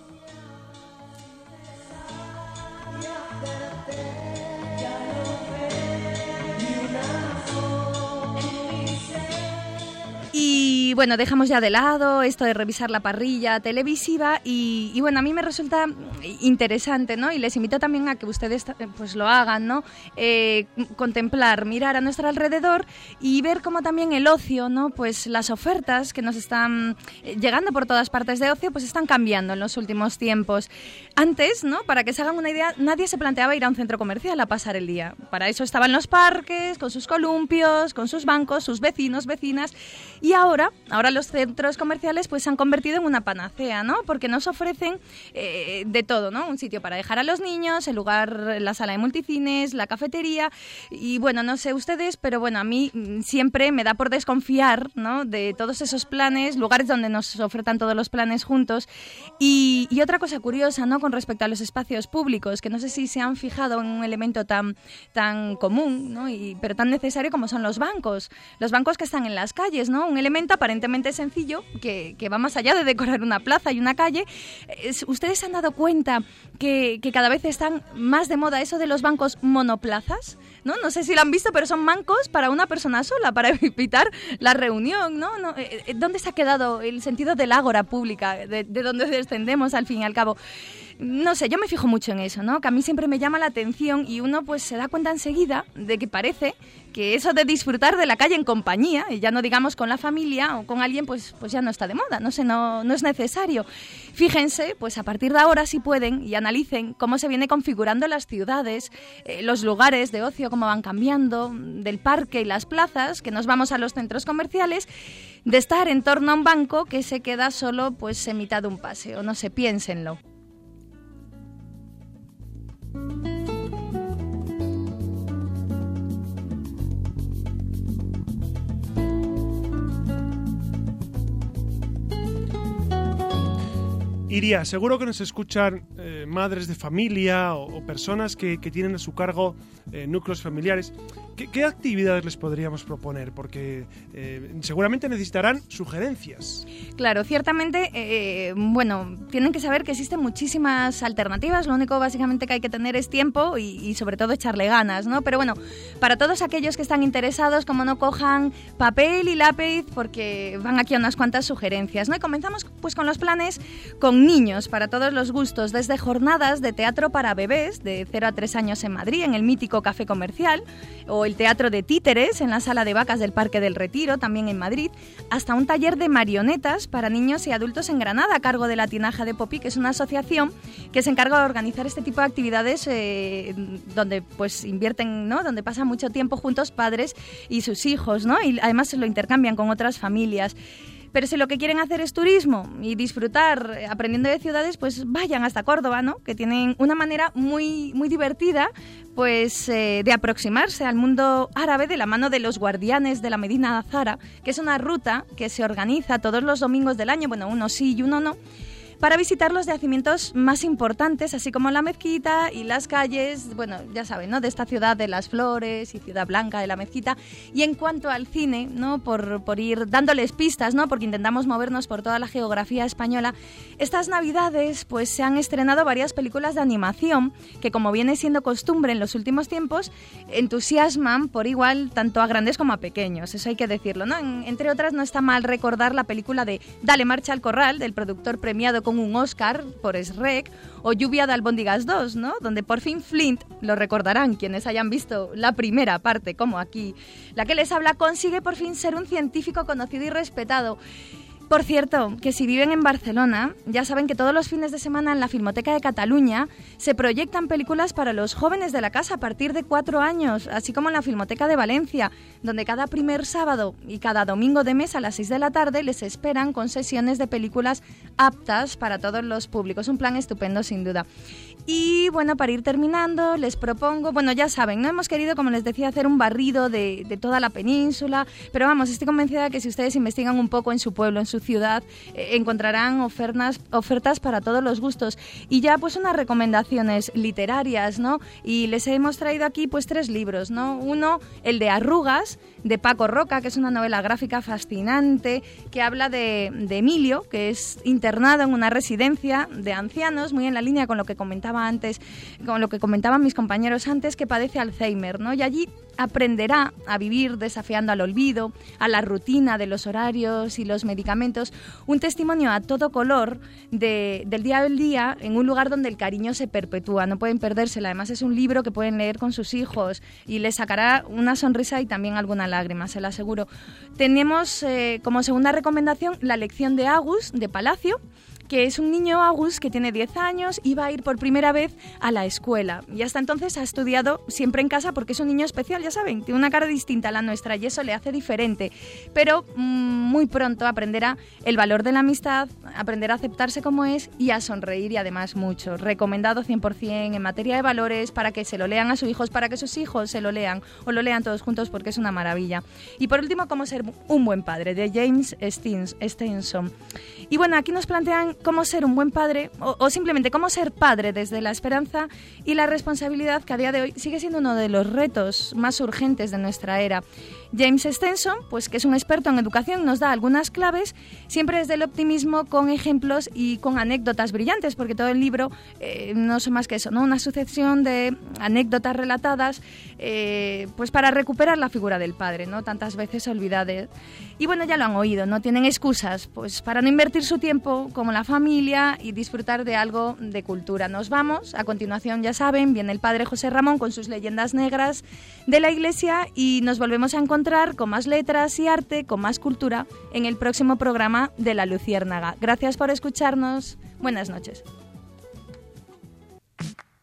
Y bueno, dejamos ya de lado esto de revisar la parrilla televisiva y, y bueno, a mí me resulta interesante, ¿no? Y les invito también a que ustedes pues lo hagan, ¿no? Eh, contemplar, mirar a nuestro alrededor y ver cómo también el ocio, ¿no? Pues las ofertas que nos están llegando por todas partes de ocio pues están cambiando en los últimos tiempos. Antes, ¿no? Para que se hagan una idea, nadie se planteaba ir a un centro comercial a pasar el día. Para eso estaban los parques, con sus columpios, con sus bancos, sus vecinos, vecinas... Y ahora ahora los centros comerciales pues se han convertido en una panacea, ¿no? Porque nos ofrecen eh, de todo, ¿no? Un sitio para dejar a los niños, el lugar, la sala de multicines, la cafetería y bueno, no sé ustedes, pero bueno, a mí siempre me da por desconfiar, ¿no? De todos esos planes, lugares donde nos ofertan todos los planes juntos y, y otra cosa curiosa, ¿no? Con respecto a los espacios públicos, que no sé si se han fijado en un elemento tan, tan común, ¿no? Y, pero tan necesario como son los bancos, los bancos que están en las calles, ¿no? Un elemento aparentemente sencillo que, que va más allá de decorar una plaza y una calle. ¿Ustedes se han dado cuenta que, que cada vez están más de moda eso de los bancos monoplazas? No, no sé si lo han visto, pero son bancos para una persona sola, para evitar la reunión, ¿no? ¿No? ¿Dónde se ha quedado el sentido del ágora pública, de, de donde descendemos al fin y al cabo? No sé, yo me fijo mucho en eso, ¿no? Que a mí siempre me llama la atención y uno pues se da cuenta enseguida de que parece que eso de disfrutar de la calle en compañía, y ya no digamos con la familia o con alguien, pues, pues ya no está de moda, no sé, no, no es necesario. Fíjense, pues a partir de ahora si pueden y analicen cómo se viene configurando las ciudades, eh, los lugares de ocio, cómo van cambiando, del parque y las plazas, que nos vamos a los centros comerciales, de estar en torno a un banco que se queda solo pues en mitad de un paseo, no sé, piénsenlo. Iria, seguro que nos escuchan eh, madres de familia o, o personas que, que tienen a su cargo eh, núcleos familiares. ¿Qué, qué actividades les podríamos proponer? Porque eh, seguramente necesitarán sugerencias. Claro, ciertamente, eh, bueno, tienen que saber que existen muchísimas alternativas. Lo único básicamente que hay que tener es tiempo y, y sobre todo echarle ganas, ¿no? Pero bueno, para todos aquellos que están interesados, como no cojan papel y lápiz, porque van aquí a unas cuantas sugerencias, ¿no? Y comenzamos pues con los planes con niños para todos los gustos, desde jornadas de teatro para bebés de cero a tres años en Madrid, en el mítico Café Comercial, o el teatro de títeres en la Sala de Vacas del Parque del Retiro, también en Madrid, hasta un taller de marionetas para niños y adultos en Granada, a cargo de la Tinaja de Popi, que es una asociación que se encarga de organizar este tipo de actividades eh, donde pues invierten, ¿no? Donde pasan mucho tiempo juntos padres y sus hijos, ¿no? Y además se lo intercambian con otras familias. Pero si lo que quieren hacer es turismo y disfrutar aprendiendo de ciudades, pues vayan hasta Córdoba, ¿no? Que tienen una manera muy, muy divertida pues, eh, de aproximarse al mundo árabe de la mano de los Guardianes de la Medina Azara, que es una ruta que se organiza todos los domingos del año, bueno, uno sí y uno no, para visitar los yacimientos más importantes, así como la mezquita y las calles, bueno, ya saben, ¿no? De esta ciudad de las flores y Ciudad Blanca de la mezquita. Y en cuanto al cine, ¿no? Por, por ir dándoles pistas, ¿no? Porque intentamos movernos por toda la geografía española. Estas navidades, pues, se han estrenado varias películas de animación que, como viene siendo costumbre en los últimos tiempos, entusiasman por igual tanto a grandes como a pequeños. Eso hay que decirlo, ¿no? En, entre otras, no está mal recordar la película de Dale marcha al corral, del productor premiado con un Oscar por Shrek, o Lluvia de albóndigas dos, ¿no? Donde por fin Flint, lo recordarán quienes hayan visto la primera parte, como aquí, la que les habla, consigue por fin ser un científico conocido y respetado. Por cierto, que si viven en Barcelona, ya saben que todos los fines de semana en la Filmoteca de Cataluña se proyectan películas para los jóvenes de la casa a partir de cuatro años, así como en la Filmoteca de Valencia, donde cada primer sábado y cada domingo de mes a las seis de la tarde les esperan con sesiones de películas aptas para todos los públicos. Un plan estupendo, sin duda. Y bueno, para ir terminando, les propongo, bueno, ya saben, no hemos querido, como les decía, hacer un barrido de, de toda la península, pero vamos, estoy convencida de que si ustedes investigan un poco en su pueblo, en su ciudad, eh, encontrarán ofertas, ofertas para todos los gustos. Y ya pues unas recomendaciones literarias, ¿no? Y les hemos traído aquí pues tres libros, ¿no? Uno, el de Arrugas, de Paco Roca, que es una novela gráfica fascinante, que habla de, de Emilio, que es internado en una residencia de ancianos, muy en la línea con lo que comentaba antes, con lo que comentaban mis compañeros antes, que padece Alzheimer, ¿no? Y allí aprenderá a vivir desafiando al olvido, a la rutina de los horarios y los medicamentos, un testimonio a todo color de, del día al día en un lugar donde el cariño se perpetúa, no pueden perdérsela. Además es un libro que pueden leer con sus hijos y les sacará una sonrisa y también alguna lágrima, se lo aseguro. Tenemos eh, como segunda recomendación La Lección de Agus, de Palacio, que es un niño, Agus, que tiene diez años y va a ir por primera vez a la escuela. Y hasta entonces ha estudiado siempre en casa porque es un niño especial, ya saben, tiene una cara distinta a la nuestra y eso le hace diferente. Pero muy pronto aprenderá el valor de la amistad, aprenderá a aceptarse como es y a sonreír, y además mucho. Recomendado cien por cien en materia de valores para que se lo lean a sus hijos, para que sus hijos se lo lean o lo lean todos juntos porque es una maravilla. Y por último, Cómo ser un buen padre, de James Stinson. Y bueno, aquí nos plantean cómo ser un buen padre o, o simplemente cómo ser padre desde la esperanza y la responsabilidad, que a día de hoy sigue siendo uno de los retos más urgentes de nuestra era. James Stinson, pues que es un experto en educación, nos da algunas claves, siempre desde el optimismo, con ejemplos y con anécdotas brillantes, porque todo el libro eh, no son más que eso, ¿no? Una sucesión de anécdotas relatadas eh, pues para recuperar la figura del padre, ¿no? Tantas veces olvidada. Y bueno, ya lo han oído, ¿no? Tienen excusas pues para no invertir su tiempo como la familia y disfrutar de algo de cultura. Nos vamos, a continuación ya saben, viene el padre José Ramón con sus leyendas negras de la Iglesia y nos volvemos a encontrar con más letras y arte, con más cultura, en el próximo programa de La Luciérnaga. Gracias por escucharnos. Buenas noches.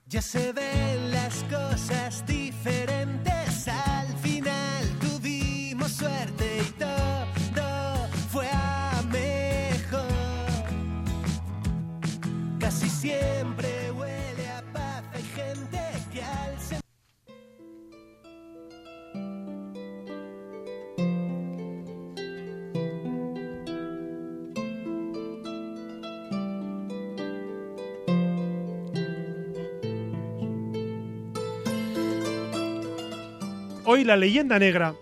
Ya se ven las cosas diferentes. Al final tuvimos suerte y todo fue a mejor. Casi siempre. Hoy la leyenda negra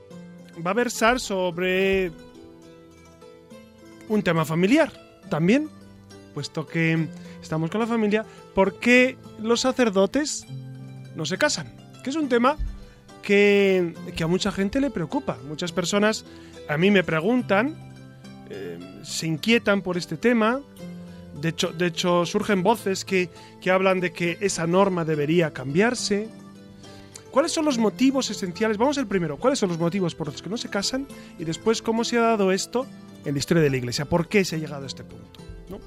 va a versar sobre un tema familiar también, puesto que estamos con la familia, ¿por qué los sacerdotes no se casan? Que es un tema que, que a mucha gente le preocupa. Muchas personas a mí me preguntan, eh, se inquietan por este tema. De hecho, de hecho surgen voces que, que hablan de que esa norma debería cambiarse. ¿Cuáles son los motivos esenciales? Vamos al primero. ¿Cuáles son los motivos por los que no se casan? Y después, ¿cómo se ha dado esto en la historia de la Iglesia? ¿Por qué se ha llegado a este punto? ¿No?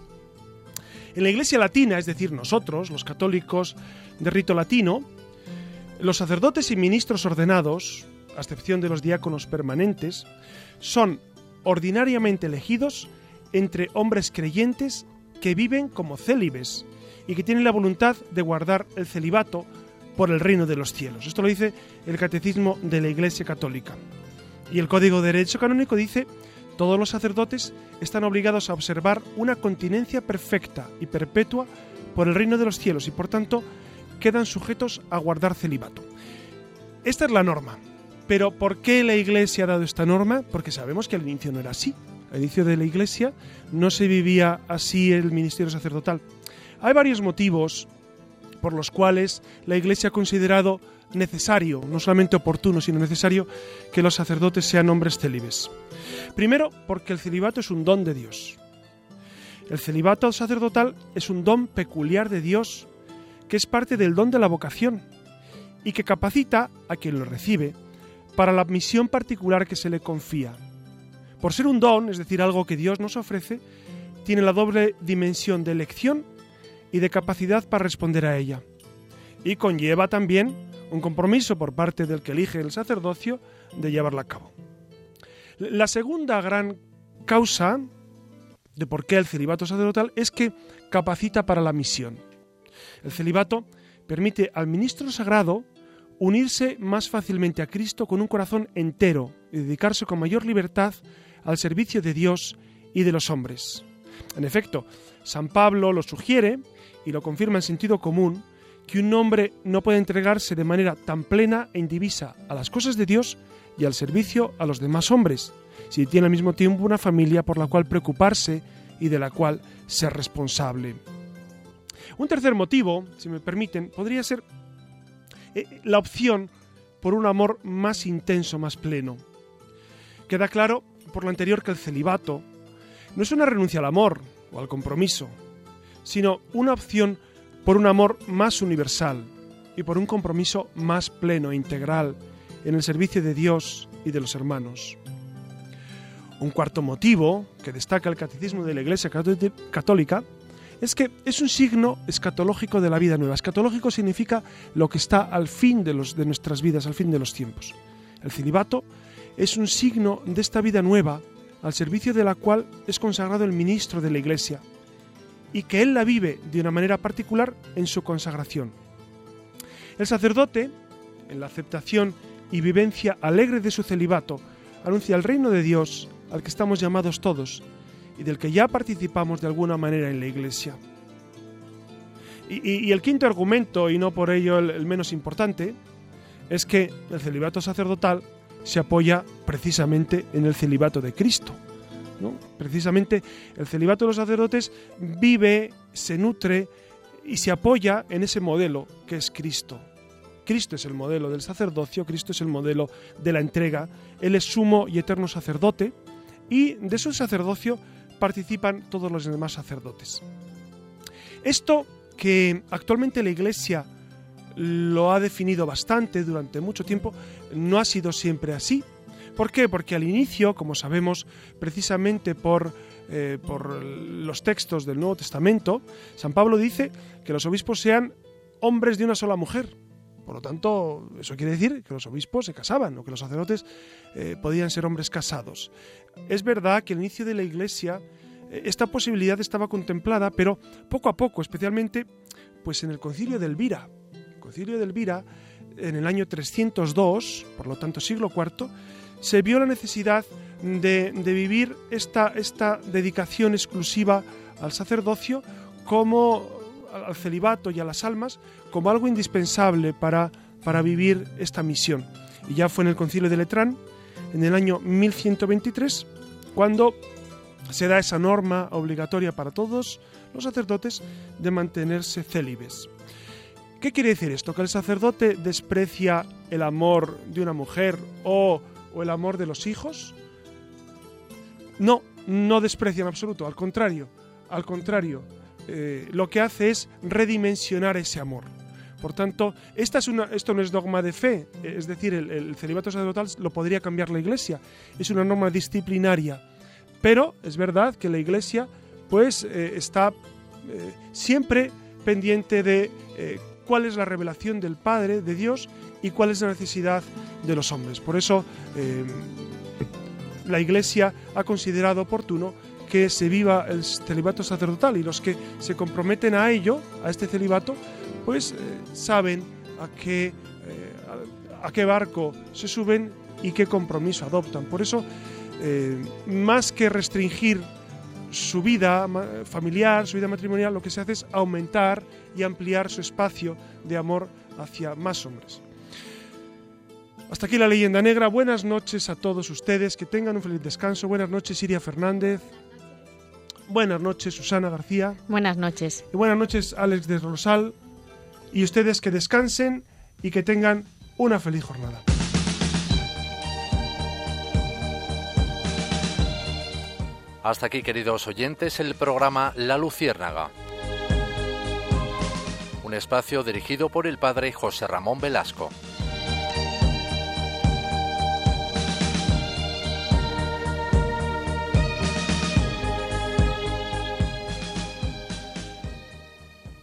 En la Iglesia latina, es decir, nosotros, los católicos de rito latino, los sacerdotes y ministros ordenados, a excepción de los diáconos permanentes, son ordinariamente elegidos entre hombres creyentes que viven como célibes y que tienen la voluntad de guardar el celibato por el reino de los cielos. Esto lo dice el Catecismo de la Iglesia Católica. Y el Código de Derecho Canónico dice: todos los sacerdotes están obligados a observar una continencia perfecta y perpetua por el reino de los cielos y por tanto quedan sujetos a guardar celibato. Esta es la norma. Pero ¿por qué la Iglesia ha dado esta norma? Porque sabemos que al inicio no era así. Al inicio de la Iglesia no se vivía así el ministerio sacerdotal. Hay varios motivos por los cuales la Iglesia ha considerado necesario, no solamente oportuno, sino necesario, que los sacerdotes sean hombres célibes. Primero, porque el celibato es un don de Dios. El celibato sacerdotal es un don peculiar de Dios, que es parte del don de la vocación y que capacita a quien lo recibe para la misión particular que se le confía. Por ser un don, es decir, algo que Dios nos ofrece, tiene la doble dimensión de elección y de capacidad para responder a ella. Y conlleva también un compromiso por parte del que elige el sacerdocio de llevarla a cabo. La segunda gran causa de por qué el celibato sacerdotal es que capacita para la misión. El celibato permite al ministro sagrado unirse más fácilmente a Cristo con un corazón entero y dedicarse con mayor libertad al servicio de Dios y de los hombres. En efecto, San Pablo lo sugiere y lo confirma en sentido común, que un hombre no puede entregarse de manera tan plena e indivisa a las cosas de Dios y al servicio a los demás hombres, si tiene al mismo tiempo una familia por la cual preocuparse y de la cual ser responsable. Un tercer motivo, si me permiten, podría ser la opción por un amor más intenso, más pleno. Queda claro por lo anterior que el celibato no es una renuncia al amor o al compromiso, sino una opción por un amor más universal y por un compromiso más pleno e integral en el servicio de Dios y de los hermanos. Un cuarto motivo que destaca el Catecismo de la Iglesia Católica es que es un signo escatológico de la vida nueva. Escatológico significa lo que está al fin de, los, de nuestras vidas, al fin de los tiempos. El celibato es un signo de esta vida nueva, al servicio de la cual es consagrado el ministro de la Iglesia, y que él la vive de una manera particular en su consagración. El sacerdote, en la aceptación y vivencia alegre de su celibato, anuncia el reino de Dios al que estamos llamados todos y del que ya participamos de alguna manera en la Iglesia. Y, y, y el quinto argumento, y no por ello el, el menos importante, es que el celibato sacerdotal se apoya precisamente en el celibato de Cristo, ¿no? Precisamente el celibato de los sacerdotes vive, se nutre y se apoya en ese modelo que es Cristo. Cristo es el modelo del sacerdocio, Cristo es el modelo de la entrega, Él es sumo y eterno sacerdote, y de su sacerdocio participan todos los demás sacerdotes. Esto que actualmente la Iglesia lo ha definido bastante durante mucho tiempo, no ha sido siempre así. ¿Por qué? Porque al inicio, como sabemos, precisamente por, eh, por los textos del Nuevo Testamento, San Pablo dice que los obispos sean hombres de una sola mujer. Por lo tanto, eso quiere decir que los obispos se casaban o que los sacerdotes eh, podían ser hombres casados. Es verdad que al inicio de la Iglesia esta posibilidad estaba contemplada, pero poco a poco, especialmente pues en el Concilio de Elvira. El Concilio de Elvira, en el año trescientos dos, por lo tanto siglo cuarto, se vio la necesidad de, de vivir esta, esta dedicación exclusiva al sacerdocio, como al celibato y a las almas, como algo indispensable para, para vivir esta misión. Y ya fue en el Concilio de Letrán, en el año mil ciento veintitrés, cuando se da esa norma obligatoria para todos los sacerdotes de mantenerse célibes. ¿Qué quiere decir esto? ¿Que el sacerdote desprecia el amor de una mujer o, o el amor de los hijos? No, no desprecia en absoluto, al contrario, al contrario. Eh, lo que hace es redimensionar ese amor. Por tanto, esta es una, esto no es dogma de fe, es decir, el, el celibato sacerdotal lo podría cambiar la Iglesia, es una norma disciplinaria, pero es verdad que la Iglesia pues eh, está eh, siempre pendiente de eh, cuál es la revelación del Padre, de Dios, y cuál es la necesidad de los hombres. Por eso eh, la Iglesia ha considerado oportuno que se viva el celibato sacerdotal, y los que se comprometen a ello, a este celibato, pues eh, saben a qué, eh, a, a qué barco se suben y qué compromiso adoptan. Por eso, eh, más que restringir su vida familiar, su vida matrimonial, lo que se hace es aumentar y ampliar su espacio de amor hacia más hombres. Hasta aquí la leyenda negra. Buenas noches a todos ustedes, que tengan un feliz descanso. Buenas noches, Iria Fernández. Buenas noches, Susana García. Buenas noches. Y buenas noches, Alex de Rosal. Y ustedes que descansen y que tengan una feliz jornada. Hasta aquí, queridos oyentes, el programa La Luciérnaga. Un espacio dirigido por el padre José Ramón Velasco.